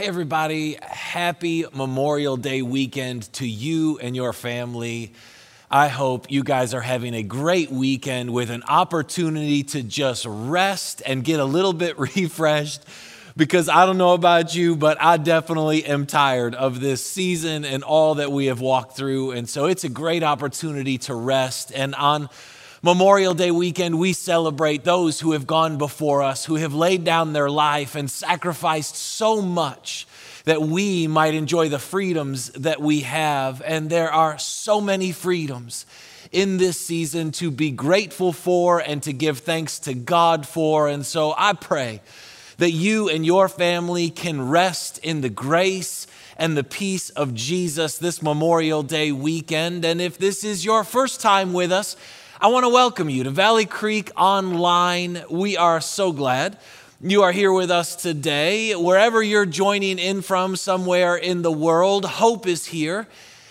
Hey everybody, happy Memorial Day weekend to you and your family. I hope you guys are having a great weekend with an opportunity to just rest and get a little bit refreshed, because I don't know about you, but I definitely am tired of this season and all that we have walked through. And so it's a great opportunity to rest. And on Memorial Day weekend, we celebrate those who have gone before us, who have laid down their life and sacrificed so much that we might enjoy the freedoms that we have. And there are so many freedoms in this season to be grateful for and to give thanks to God for. And so I pray that you and your family can rest in the grace and the peace of Jesus this Memorial Day weekend. And if this is your first time with us, I want to welcome you to Valley Creek Online. We are so glad you are here with us today. Wherever you're joining in from, somewhere in the world, hope is here.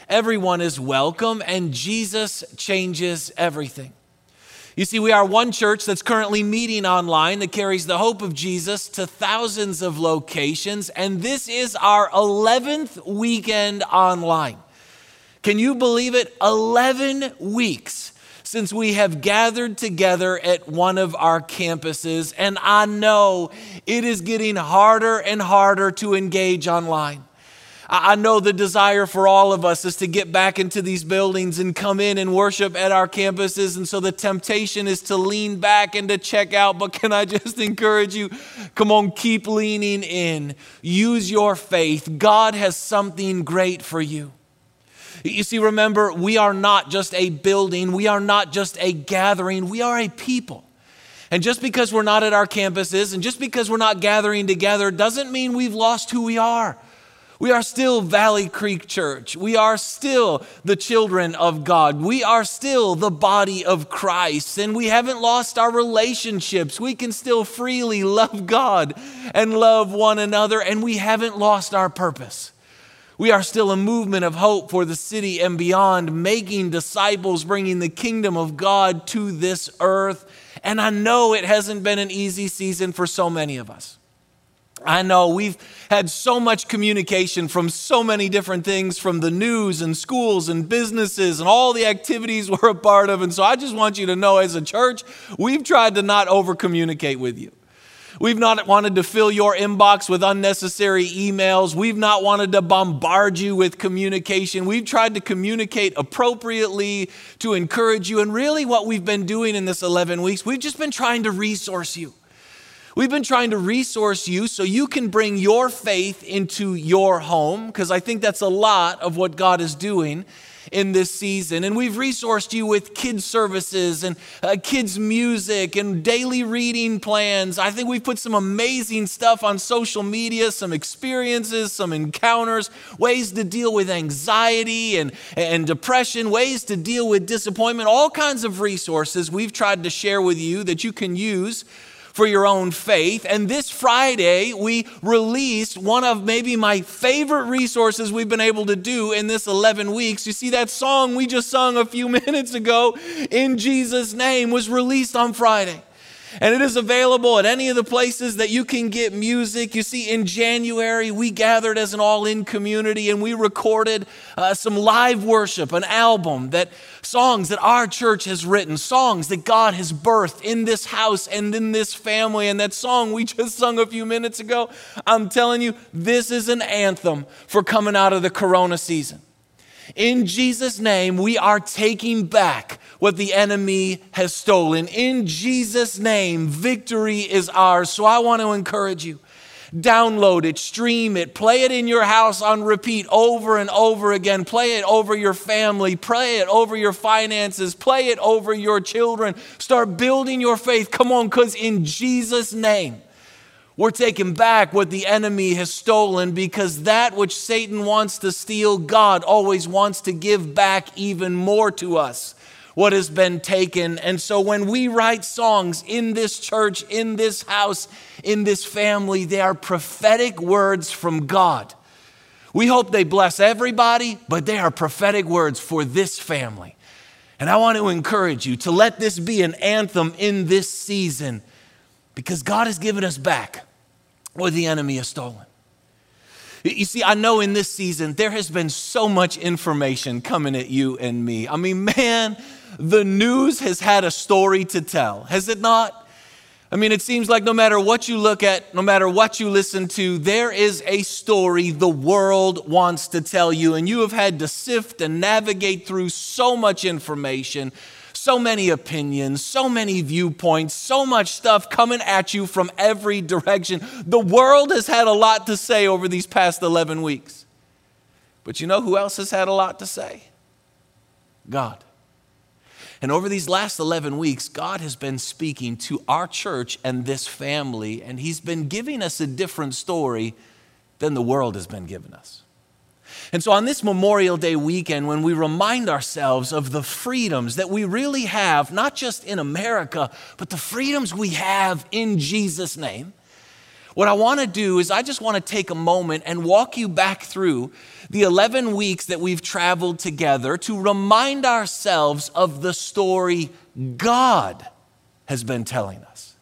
Everyone is welcome, and Jesus changes everything. You see, we are one church that's currently meeting online that carries the hope of Jesus to thousands of locations, and this is our 11th weekend online. Can you believe it? 11 weeks since we have gathered together at one of our campuses. And I know it is getting harder and harder to engage online. I know the desire for all of us is to get back into these buildings and come in and worship at our campuses. And so the temptation is to lean back and to check out. But can I just encourage you, come on, keep leaning in. Use your faith. God has something great for you. You see, remember, we are not just a building. We are not just a gathering. We are a people. And just because we're not at our campuses and just because we're not gathering together doesn't mean we've lost who we are. We are still Valley Creek Church. We are still the children of God. We are still the body of Christ, and we haven't lost our relationships. We can still freely love God and love one another, and we haven't lost our purpose. We are still a movement of hope for the city and beyond, making disciples, bringing the kingdom of God to this earth. And I know it hasn't been an easy season for so many of us. I know we've had so much communication from so many different things, from the news and schools and businesses and all the activities we're a part of. And so I just want you to know, as a church, we've tried to not over-communicate with you. We've not wanted to fill your inbox with unnecessary emails. We've not wanted to bombard you with communication. We've tried to communicate appropriately to encourage you. And really what we've been doing in this 11 weeks, we've just been trying to resource you. We've been trying to resource you so you can bring your faith into your home, because I think that's a lot of what God is doing in this season. And we've resourced you with kids services and kids music and daily reading plans. I think we've put some amazing stuff on social media, some experiences, some encounters, ways to deal with anxiety and depression, ways to deal with disappointment, all kinds of resources we've tried to share with you that you can use for your own faith. And this Friday, we released one of maybe my favorite resources we've been able to do in this 11 weeks. You see, that song we just sung a few minutes ago, "In Jesus' Name," was released on Friday. And it is available at any of the places that you can get music. You see, in January, we gathered as an all-in community and we recorded some live worship, an album, that songs that our church has written, songs that God has birthed in this house and in this family. And that song we just sung a few minutes ago, I'm telling you, this is an anthem for coming out of the Corona season. In Jesus' name, we are taking back what the enemy has stolen. In Jesus' name, victory is ours. So I want to encourage you. Download it, stream it, play it in your house on repeat over and over again. Play it over your family. Play it over your finances. Play it over your children. Start building your faith. Come on, because in Jesus' name, we're taking back what the enemy has stolen, because that which Satan wants to steal, God always wants to give back even more to us, what has been taken. And so when we write songs in this church, in this house, in this family, they are prophetic words from God. We hope they bless everybody, but they are prophetic words for this family. And I want to encourage you to let this be an anthem in this season, because God has given us back what the enemy has stolen. You see, I know in this season, there has been so much information coming at you and me. I mean, man, the news has had a story to tell, has it not? I mean, it seems like no matter what you look at, no matter what you listen to, there is a story the world wants to tell you. And you have had to sift and navigate through so much information, so many opinions, so many viewpoints, so much stuff coming at you from every direction. The world has had a lot to say over these past 11 weeks. But you know who else has had a lot to say? God. And over these last 11 weeks, God has been speaking to our church and this family, and he's been giving us a different story than the world has been giving us. And so on this Memorial Day weekend, when we remind ourselves of the freedoms that we really have, not just in America, but the freedoms we have in Jesus' name, what I want to do is I just want to take a moment and walk you back through the 11 weeks that we've traveled together to remind ourselves of the story God has been telling us.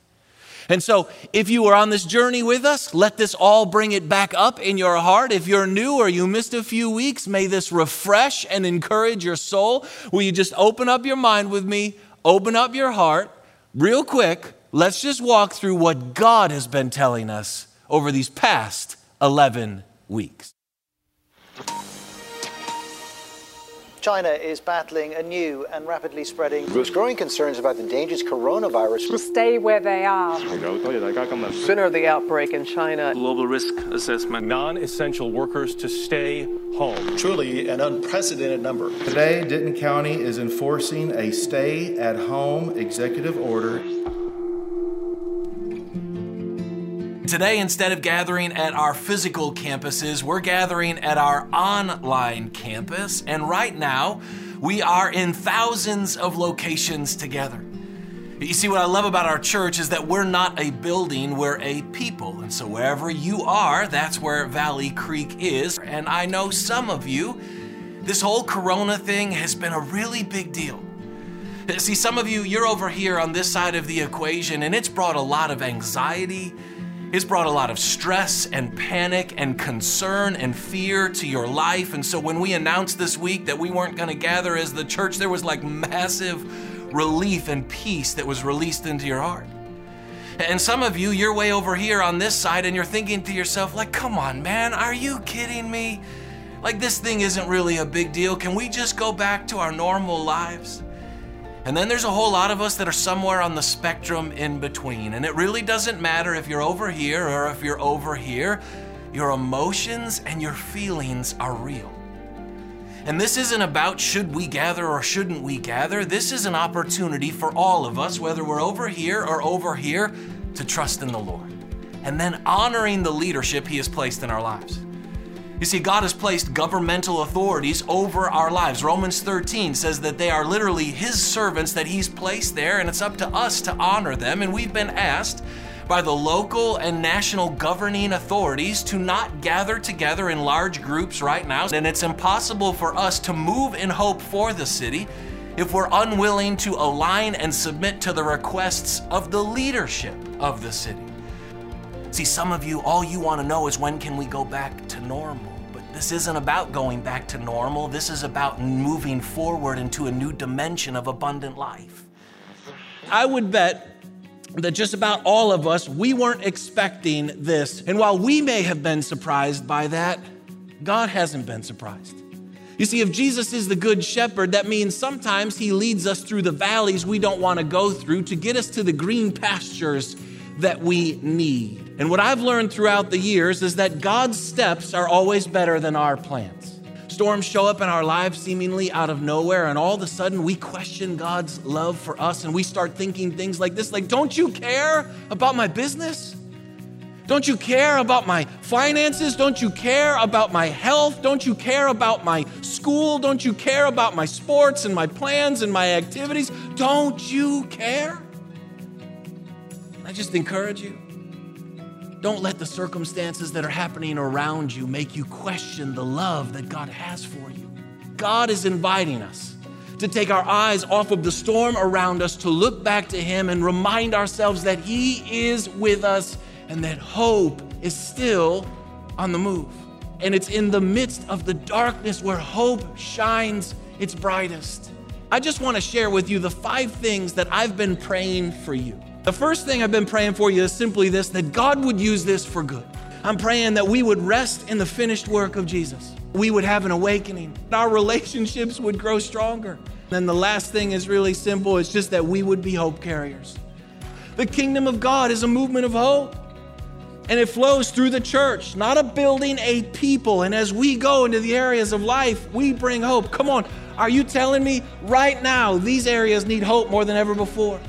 And so if you were on this journey with us, let this all bring it back up in your heart. If you're new or you missed a few weeks, may this refresh and encourage your soul. Will you just open up your mind with me, open up your heart real quick. Let's just walk through what God has been telling us over these past 11 weeks. China is battling a new and rapidly spreading with growing concerns about the dangerous coronavirus. To stay where they are. The center of the outbreak in China. Global risk assessment. Non-essential workers to stay home. Truly an unprecedented number. Today, Denton County is enforcing a stay-at-home executive order. Today, instead of gathering at our physical campuses, we're gathering at our online campus. And right now, we are in thousands of locations together. You see, what I love about our church is that we're not a building, we're a people. And so wherever you are, that's where Valley Creek is. And I know some of you, this whole corona thing has been a really big deal. See, some of you, you're over here on this side of the equation, and it's brought a lot of anxiety. It's brought a lot of stress and panic and concern and fear to your life. And so when we announced this week that we weren't going to gather as the church, there was like massive relief and peace that was released into your heart. And some of you, you're way over here on this side and you're thinking to yourself, like, come on, man, are you kidding me? Like, this thing isn't really a big deal. Can we just go back to our normal lives? And then there's a whole lot of us that are somewhere on the spectrum in between. And it really doesn't matter if you're over here or if you're over here, your emotions and your feelings are real. And this isn't about should we gather or shouldn't we gather. This is an opportunity for all of us, whether we're over here or over here, to trust in the Lord. And then honoring the leadership he has placed in our lives. You see, God has placed governmental authorities over our lives. Romans 13 says that they are literally his servants that he's placed there, and it's up to us to honor them. And we've been asked by the local and national governing authorities to not gather together in large groups right now. And it's impossible for us to move in hope for the city if we're unwilling to align and submit to the requests of the leadership of the city. See, some of you, all you want to know is when can we go back to normal? But this isn't about going back to normal. This is about moving forward into a new dimension of abundant life. I would bet that just about all of us, we weren't expecting this. And while we may have been surprised by that, God hasn't been surprised. You see, if Jesus is the good shepherd, that means sometimes he leads us through the valleys we don't want to go through to get us to the green pastures that we need. And what I've learned throughout the years is that God's steps are always better than our plans. Storms show up in our lives seemingly out of nowhere, and all of a sudden we question God's love for us, and we start thinking things like this, like, don't you care about my business? Don't you care about my finances? Don't you care about my health? Don't you care about my school? Don't you care about my sports and my plans and my activities? Don't you care? I just encourage you, don't let the circumstances that are happening around you make you question the love that God has for you. God is inviting us to take our eyes off of the storm around us, to look back to him and remind ourselves that he is with us and that hope is still on the move. And it's in the midst of the darkness where hope shines its brightest. I just want to share with you the 5 things that I've been praying for you. The first thing I've been praying for you is simply this, that God would use this for good. I'm praying that we would rest in the finished work of Jesus. We would have an awakening. Our relationships would grow stronger. And the last thing is really simple. It's just that we would be hope carriers. The kingdom of God is a movement of hope. And it flows through the church, not a building, a people. And as we go into the areas of life, we bring hope. Come on, are you telling me right now these areas need hope more than ever before?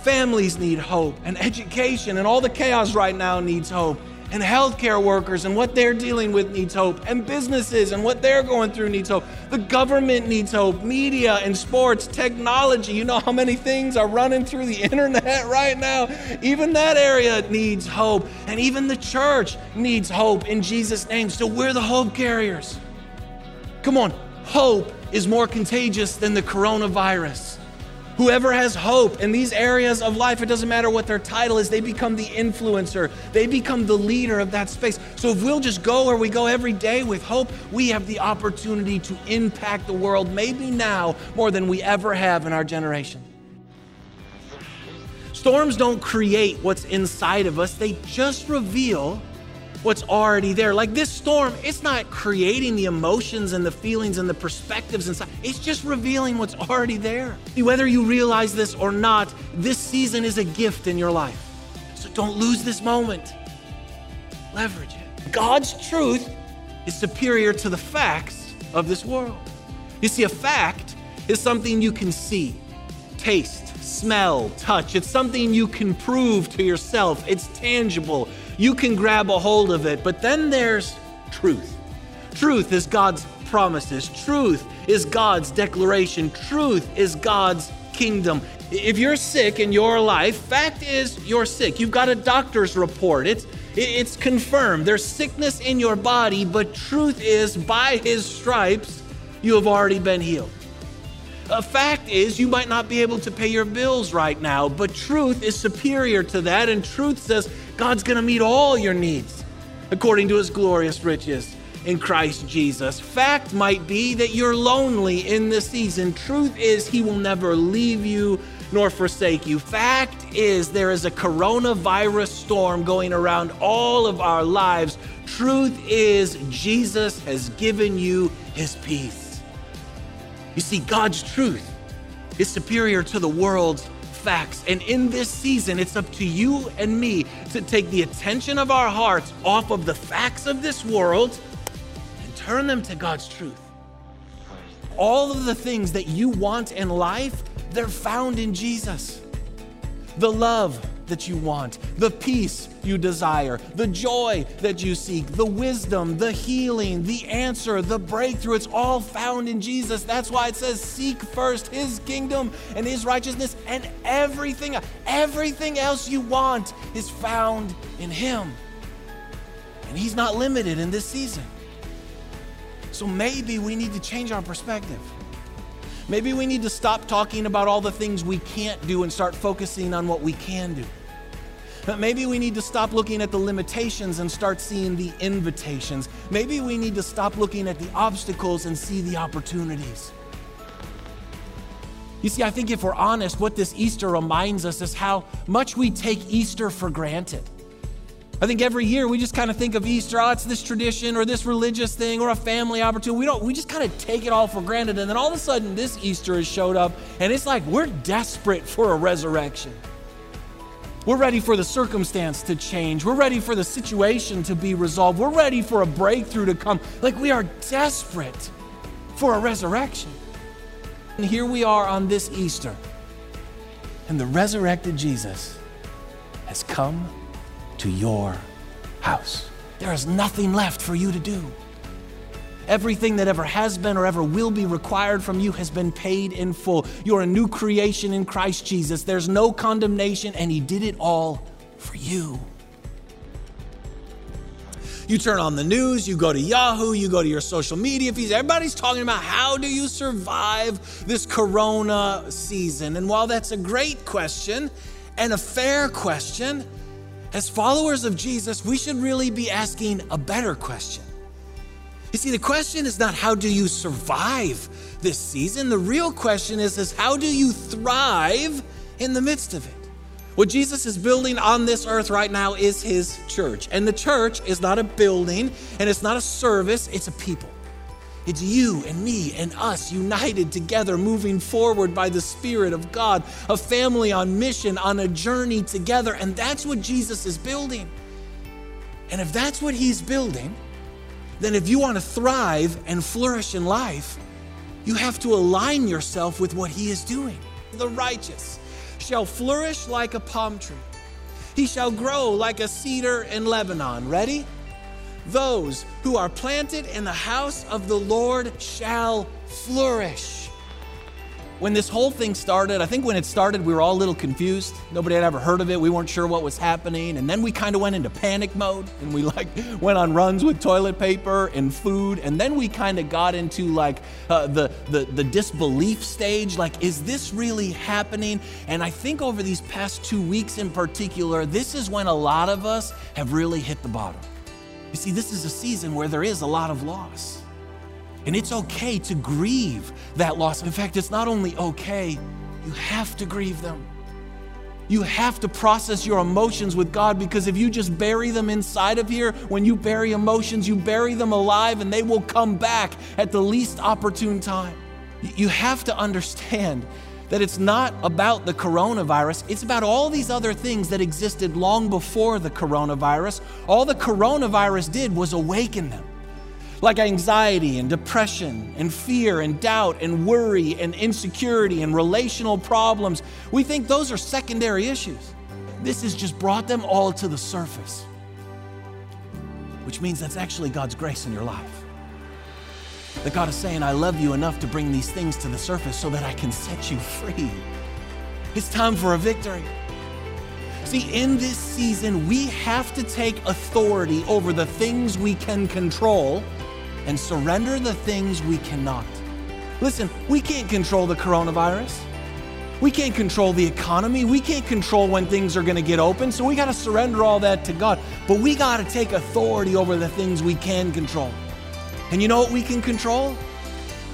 Families need hope, and education and all the chaos right now needs hope, and healthcare workers and what they're dealing with needs hope, and businesses and what they're going through needs hope. The government needs hope, media and sports, technology. You know how many things are running through the internet right now? Even that area needs hope, and even the church needs hope in Jesus' name. So we're the hope carriers. Come on, hope is more contagious than the coronavirus. Whoever has hope in these areas of life, it doesn't matter what their title is, they become the influencer. They become the leader of that space. So if we'll just go where we go every day with hope, we have the opportunity to impact the world, maybe now more than we ever have in our generation. Storms don't create what's inside of us. They just reveal what's already there. Like this storm, it's not creating the emotions and the feelings and the perspectives inside. It's just revealing what's already there. Whether you realize this or not, this season is a gift in your life. So don't lose this moment. Leverage it. God's truth is superior to the facts of this world. You see, a fact is something you can see, taste, smell, touch. It's something you can prove to yourself. It's tangible. You can grab a hold of it. But then there's truth. Truth is God's promises. Truth is God's declaration. Truth is God's kingdom. If you're sick in your life, fact is you're sick. You've got a doctor's report. It's confirmed. There's sickness in your body, but truth is by his stripes, you have already been healed. A fact is you might not be able to pay your bills right now, but truth is superior to that. And truth says God's going to meet all your needs according to his glorious riches in Christ Jesus. Fact might be that you're lonely in this season. Truth is he will never leave you nor forsake you. Fact is there is a coronavirus storm going around all of our lives. Truth is Jesus has given you his peace. You see, God's truth is superior to the world's facts. And in this season, it's up to you and me to take the attention of our hearts off of the facts of this world and turn them to God's truth. All of the things that you want in life, they're found in Jesus. The love that you want, the peace you desire, the joy that you seek, the wisdom, the healing, the answer, the breakthrough, it's all found in Jesus. That's why it says, seek first his kingdom and his righteousness, and everything else you want is found in him. And he's not limited in this season. So maybe we need to change our perspective. Maybe we need to stop talking about all the things we can't do and start focusing on what we can do. Maybe we need to stop looking at the limitations and start seeing the invitations. Maybe we need to stop looking at the obstacles and see the opportunities. You see, I think if we're honest, what this Easter reminds us is how much we take Easter for granted. I think every year we just kind of think of Easter, oh, it's this tradition or this religious thing or a family opportunity. We just kind of take it all for granted. And then all of a sudden this Easter has showed up and it's like we're desperate for a resurrection. We're ready for the circumstance to change. We're ready for the situation to be resolved. We're ready for a breakthrough to come. Like we are desperate for a resurrection. And here we are on this Easter, and the resurrected Jesus has come to your house. There is nothing left for you to do. Everything that ever has been or ever will be required from you has been paid in full. You're a new creation in Christ Jesus. There's no condemnation, and he did it all for you. You turn on the news, you go to Yahoo, you go to your social media feeds, everybody's talking about how do you survive this corona season? And while that's a great question and a fair question, as followers of Jesus, we should really be asking a better question. You see, the question is not how do you survive this season? The real question is how do you thrive in the midst of it? What Jesus is building on this earth right now is his church. And the church is not a building and it's not a service, it's a people. It's you and me and us united together, moving forward by the Spirit of God, a family on mission, on a journey together. And that's what Jesus is building. And if that's what he's building, then if you want to thrive and flourish in life, you have to align yourself with what he is doing. The righteous shall flourish like a palm tree. He shall grow like a cedar in Lebanon. Ready? Those who are planted in the house of the Lord shall flourish. When this whole thing started, I think when it started, we were all a little confused. Nobody had ever heard of it. We weren't sure what was happening. And then we kind of went into panic mode and we went on runs with toilet paper and food. And then we kind of got into the disbelief stage. Like, is this really happening? And I think over these past 2 weeks in particular, this is when a lot of us have really hit the bottom. You see, this is a season where there is a lot of loss. And it's okay to grieve that loss. In fact, it's not only okay, you have to grieve them. You have to process your emotions with God, because if you just bury them inside of here, when you bury emotions, you bury them alive and they will come back at the least opportune time. You have to understand that it's not about the coronavirus, it's about all these other things that existed long before the coronavirus. All the coronavirus did was awaken them. Like anxiety and depression and fear and doubt and worry and insecurity and relational problems. We think those are secondary issues. This has just brought them all to the surface, which means that's actually God's grace in your life. That God is saying, I love you enough to bring these things to the surface so that I can set you free. It's time for a victory. See, in this season, we have to take authority over the things we can control and surrender the things we cannot. Listen, we can't control the coronavirus. We can't control the economy. We can't control when things are going to get open. So we got to surrender all that to God. But we got to take authority over the things we can control. And you know what we can control?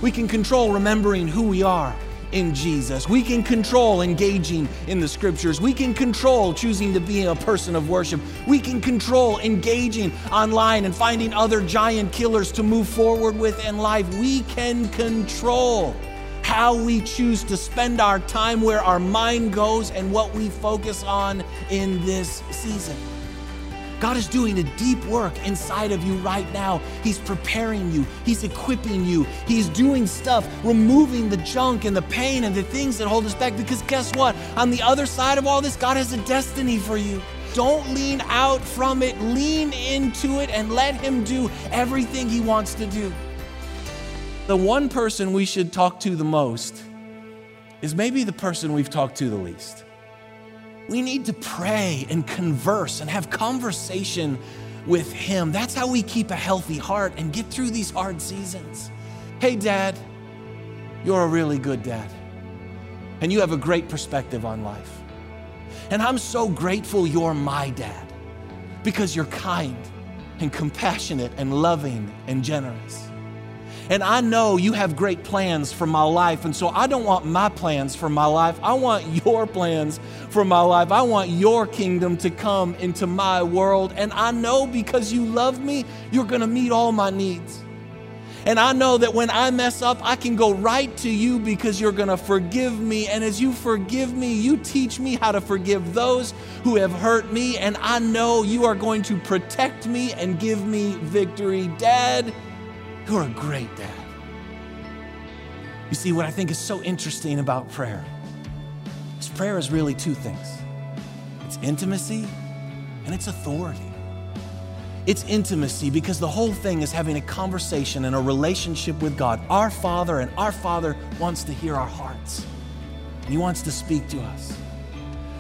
We can control remembering who we are in Jesus. We can control engaging in the scriptures. We can control choosing to be a person of worship. We can control engaging online and finding other giant killers to move forward with in life. We can control how we choose to spend our time, where our mind goes, and what we focus on in this season. God is doing a deep work inside of you right now. He's preparing you. He's equipping you. He's doing stuff, removing the junk and the pain and the things that hold us back. Because guess what? On the other side of all this, God has a destiny for you. Don't lean out from it. Lean into it and let him do everything he wants to do. The one person we should talk to the most is maybe the person we've talked to the least. We need to pray and converse and have conversation with him. That's how we keep a healthy heart and get through these hard seasons. Hey, Dad, you're a really good dad, and you have a great perspective on life. And I'm so grateful you're my dad, because you're kind and compassionate and loving and generous. And I know you have great plans for my life. And so I don't want my plans for my life. I want your plans for my life. I want your kingdom to come into my world. And I know because you love me, you're going to meet all my needs. And I know that when I mess up, I can go right to you because you're going to forgive me. And as you forgive me, you teach me how to forgive those who have hurt me. And I know you are going to protect me and give me victory. Dad, you're a great dad. You see, what I think is so interesting about prayer is prayer is really two things. It's intimacy and it's authority. It's intimacy because the whole thing is having a conversation and a relationship with God, our Father, and our Father wants to hear our hearts. And he wants to speak to us.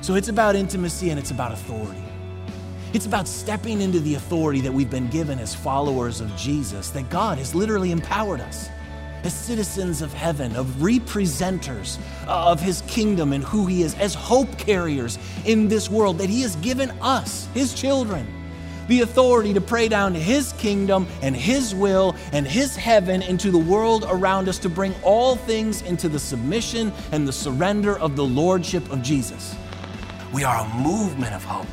So it's about intimacy and it's about authority. It's about stepping into the authority that we've been given as followers of Jesus, that God has literally empowered us as citizens of heaven, of representers of his kingdom and who he is, as hope carriers in this world, that he has given us, his children, the authority to pray down His kingdom and His will and His heaven into the world around us, to bring all things into the submission and the surrender of the lordship of Jesus. We are a movement of hope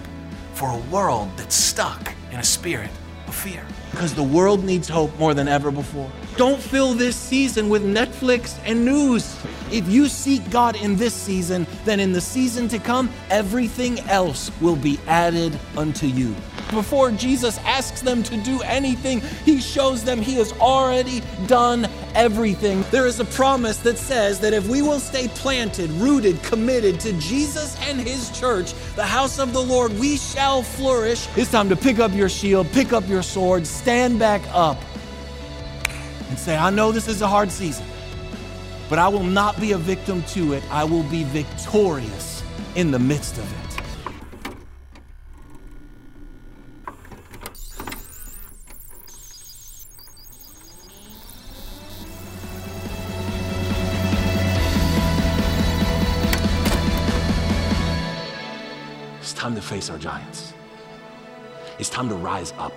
for a world that's stuck in a spirit of fear, because the world needs hope more than ever before. Don't fill this season with Netflix and news. If you seek God in this season, then in the season to come, everything else will be added unto you. Before Jesus asks them to do anything, He shows them He has already done everything. There is a promise that says that if we will stay planted, rooted, committed to Jesus and His church, the house of the Lord, we shall flourish. It's time to pick up your shield, pick up your sword, stand back up and say, I know this is a hard season, but I will not be a victim to it. I will be victorious in the midst of it. Time to face our giants. It's time to rise up.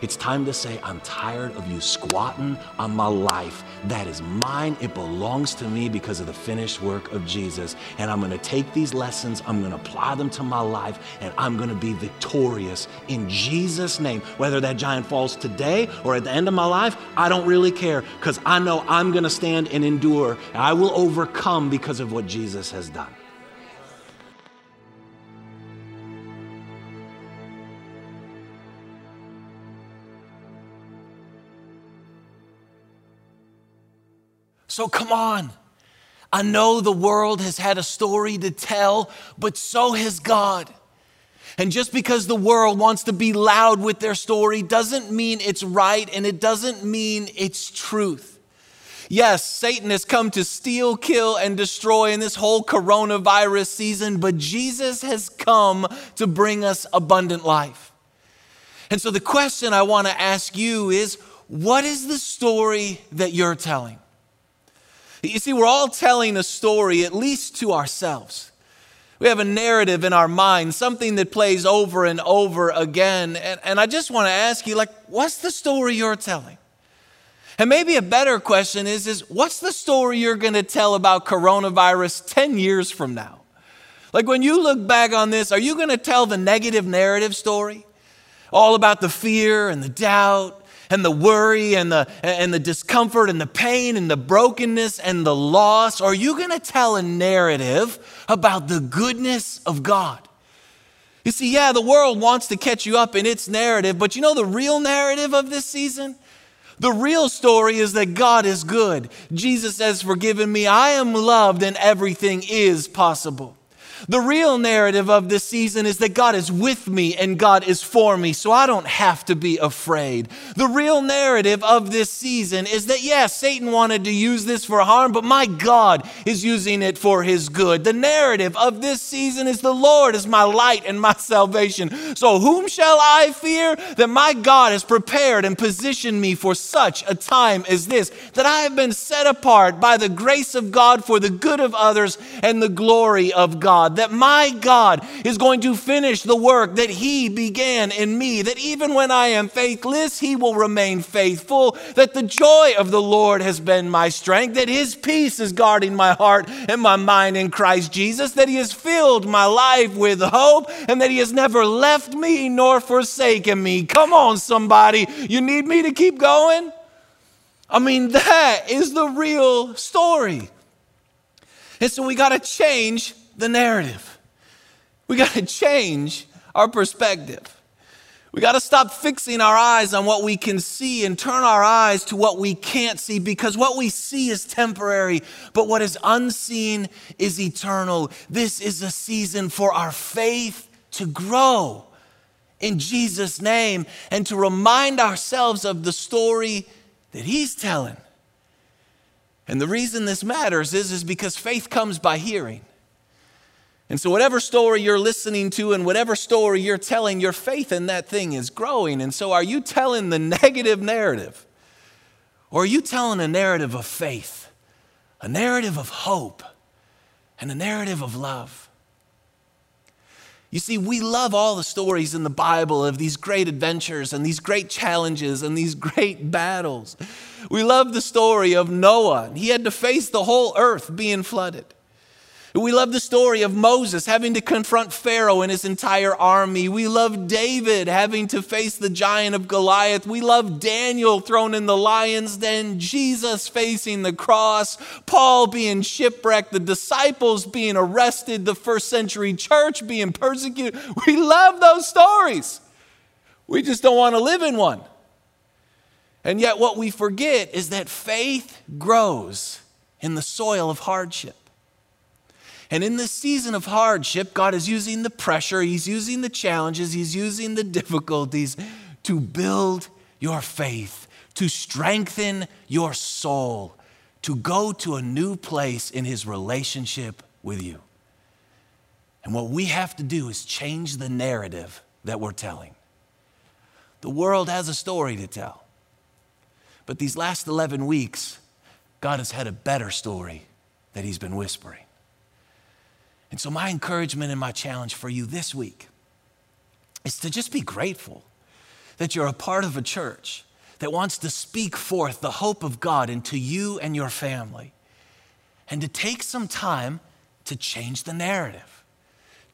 It's time to say, I'm tired of you squatting on my life. That is mine. It belongs to me because of the finished work of Jesus. And I'm going to take these lessons, I'm going to apply them to my life, and I'm going to be victorious in Jesus' name. Whether that giant falls today or at the end of my life, I don't really care, because I know I'm going to stand and endure. I will overcome because of what Jesus has done. So come on. I know the world has had a story to tell, but so has God. And just because the world wants to be loud with their story doesn't mean it's right, and it doesn't mean it's truth. Yes, Satan has come to steal, kill, and destroy in this whole coronavirus season, but Jesus has come to bring us abundant life. And so the question I want to ask you is, what is the story that you're telling? You see, we're all telling a story, at least to ourselves. We have a narrative in our mind, something that plays over and over again. And I just want to ask you, what's the story you're telling? And maybe a better question is what's the story you're going to tell about coronavirus 10 years from now? When you look back on this, are you going to tell the negative narrative story? All about the fear and the doubt, and the worry and the discomfort and the pain and the brokenness and the loss? Or are you going to tell a narrative about the goodness of God? You see, yeah, the world wants to catch you up in its narrative, but you know the real narrative of this season? The real story is that God is good. Jesus has forgiven me. I am loved, and everything is possible. The real narrative of this season is that God is with me and God is for me, so I don't have to be afraid. The real narrative of this season is that, yes, Satan wanted to use this for harm, but my God is using it for His good. The narrative of this season is the Lord is my light and my salvation. So whom shall I fear? That my God has prepared and positioned me for such a time as this, that I have been set apart by the grace of God for the good of others and the glory of God. That my God is going to finish the work that He began in me, that even when I am faithless, He will remain faithful, that the joy of the Lord has been my strength, that His peace is guarding my heart and my mind in Christ Jesus, that He has filled my life with hope, and that He has never left me nor forsaken me. Come on, somebody. You need me to keep going? That is the real story. And so we got to change the narrative. We got to change our perspective. We got to stop fixing our eyes on what we can see and turn our eyes to what we can't see, because what we see is temporary, but what is unseen is eternal. This is a season for our faith to grow in Jesus' name, and to remind ourselves of the story that He's telling. And the reason this matters is because faith comes by hearing. And so whatever story you're listening to and whatever story you're telling, your faith in that thing is growing. And so are you telling the negative narrative? Or are you telling a narrative of faith, a narrative of hope, and a narrative of love? You see, we love all the stories in the Bible of these great adventures and these great challenges and these great battles. We love the story of Noah. He had to face the whole earth being flooded. We love the story of Moses having to confront Pharaoh and his entire army. We love David having to face the giant of Goliath. We love Daniel thrown in the lion's den, Jesus facing the cross, Paul being shipwrecked, the disciples being arrested, the first century church being persecuted. We love those stories. We just don't want to live in one. And yet what we forget is that faith grows in the soil of hardship. And in this season of hardship, God is using the pressure, He's using the challenges, He's using the difficulties to build your faith, to strengthen your soul, to go to a new place in His relationship with you. And what we have to do is change the narrative that we're telling. The world has a story to tell. But these last 11 weeks, God has had a better story that He's been whispering. And so my encouragement and my challenge for you this week is to just be grateful that you're a part of a church that wants to speak forth the hope of God into you and your family, and to take some time to change the narrative,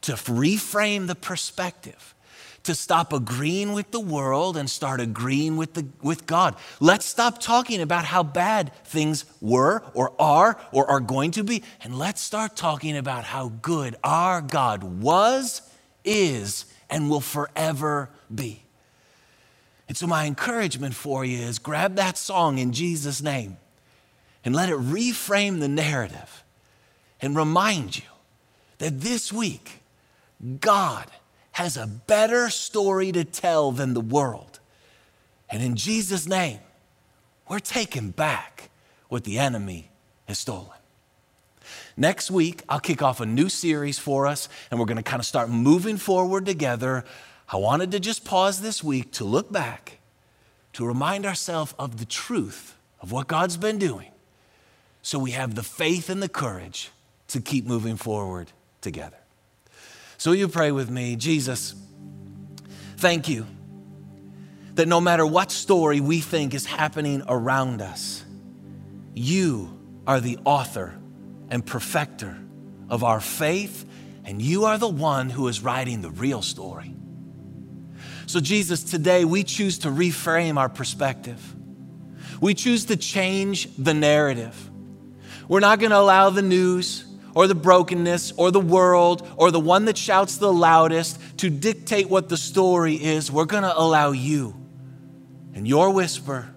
to reframe the perspective, to stop agreeing with the world and start agreeing with God. Let's stop talking about how bad things were or are going to be, and let's start talking about how good our God was, is, and will forever be. And so my encouragement for you is grab that song In Jesus' Name and let it reframe the narrative and remind you that this week, God has a better story to tell than the world. And in Jesus' name, we're taking back what the enemy has stolen. Next week, I'll kick off a new series for us, and we're going to kind of start moving forward together. I wanted to just pause this week to look back, to remind ourselves of the truth of what God's been doing, so we have the faith and the courage to keep moving forward together. So you pray with me. Jesus, thank you that no matter what story we think is happening around us, you are the author and perfecter of our faith, and you are the one who is writing the real story. So Jesus, today we choose to reframe our perspective. We choose to change the narrative. We're not going to allow the news or the brokenness, or the world, or the one that shouts the loudest to dictate what the story is. We're going to allow you and your whisper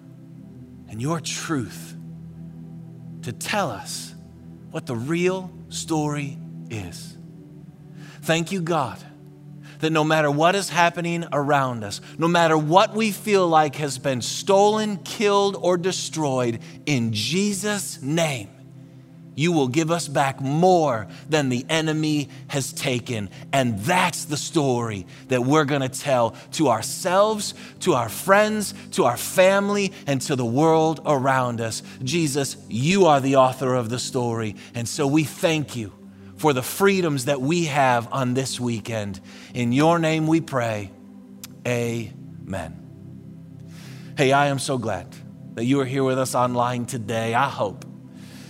and your truth to tell us what the real story is. Thank you, God, that no matter what is happening around us, no matter what we feel like has been stolen, killed, or destroyed, in Jesus' name, you will give us back more than the enemy has taken. And that's the story that we're going to tell to ourselves, to our friends, to our family, and to the world around us. Jesus, you are the author of the story. And so we thank you for the freedoms that we have on this weekend. In your name we pray. Amen. Hey, I am so glad that you are here with us online today. I hope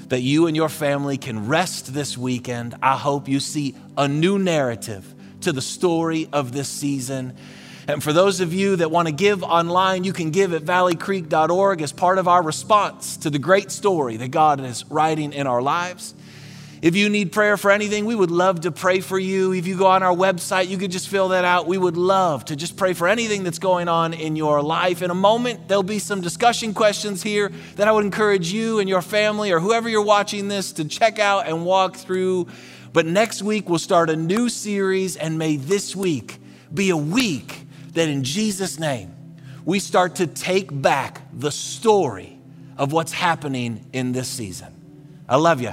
that you and your family can rest this weekend. I hope you see a new narrative to the story of this season. And for those of you that want to give online, you can give at valleycreek.org as part of our response to the great story that God is writing in our lives. If you need prayer for anything, we would love to pray for you. If you go on our website, you could just fill that out. We would love to just pray for anything that's going on in your life. In a moment, there'll be some discussion questions here that I would encourage you and your family or whoever you're watching this to check out and walk through. But next week, we'll start a new series, and may this week be a week that in Jesus' name, we start to take back the story of what's happening in this season. I love you.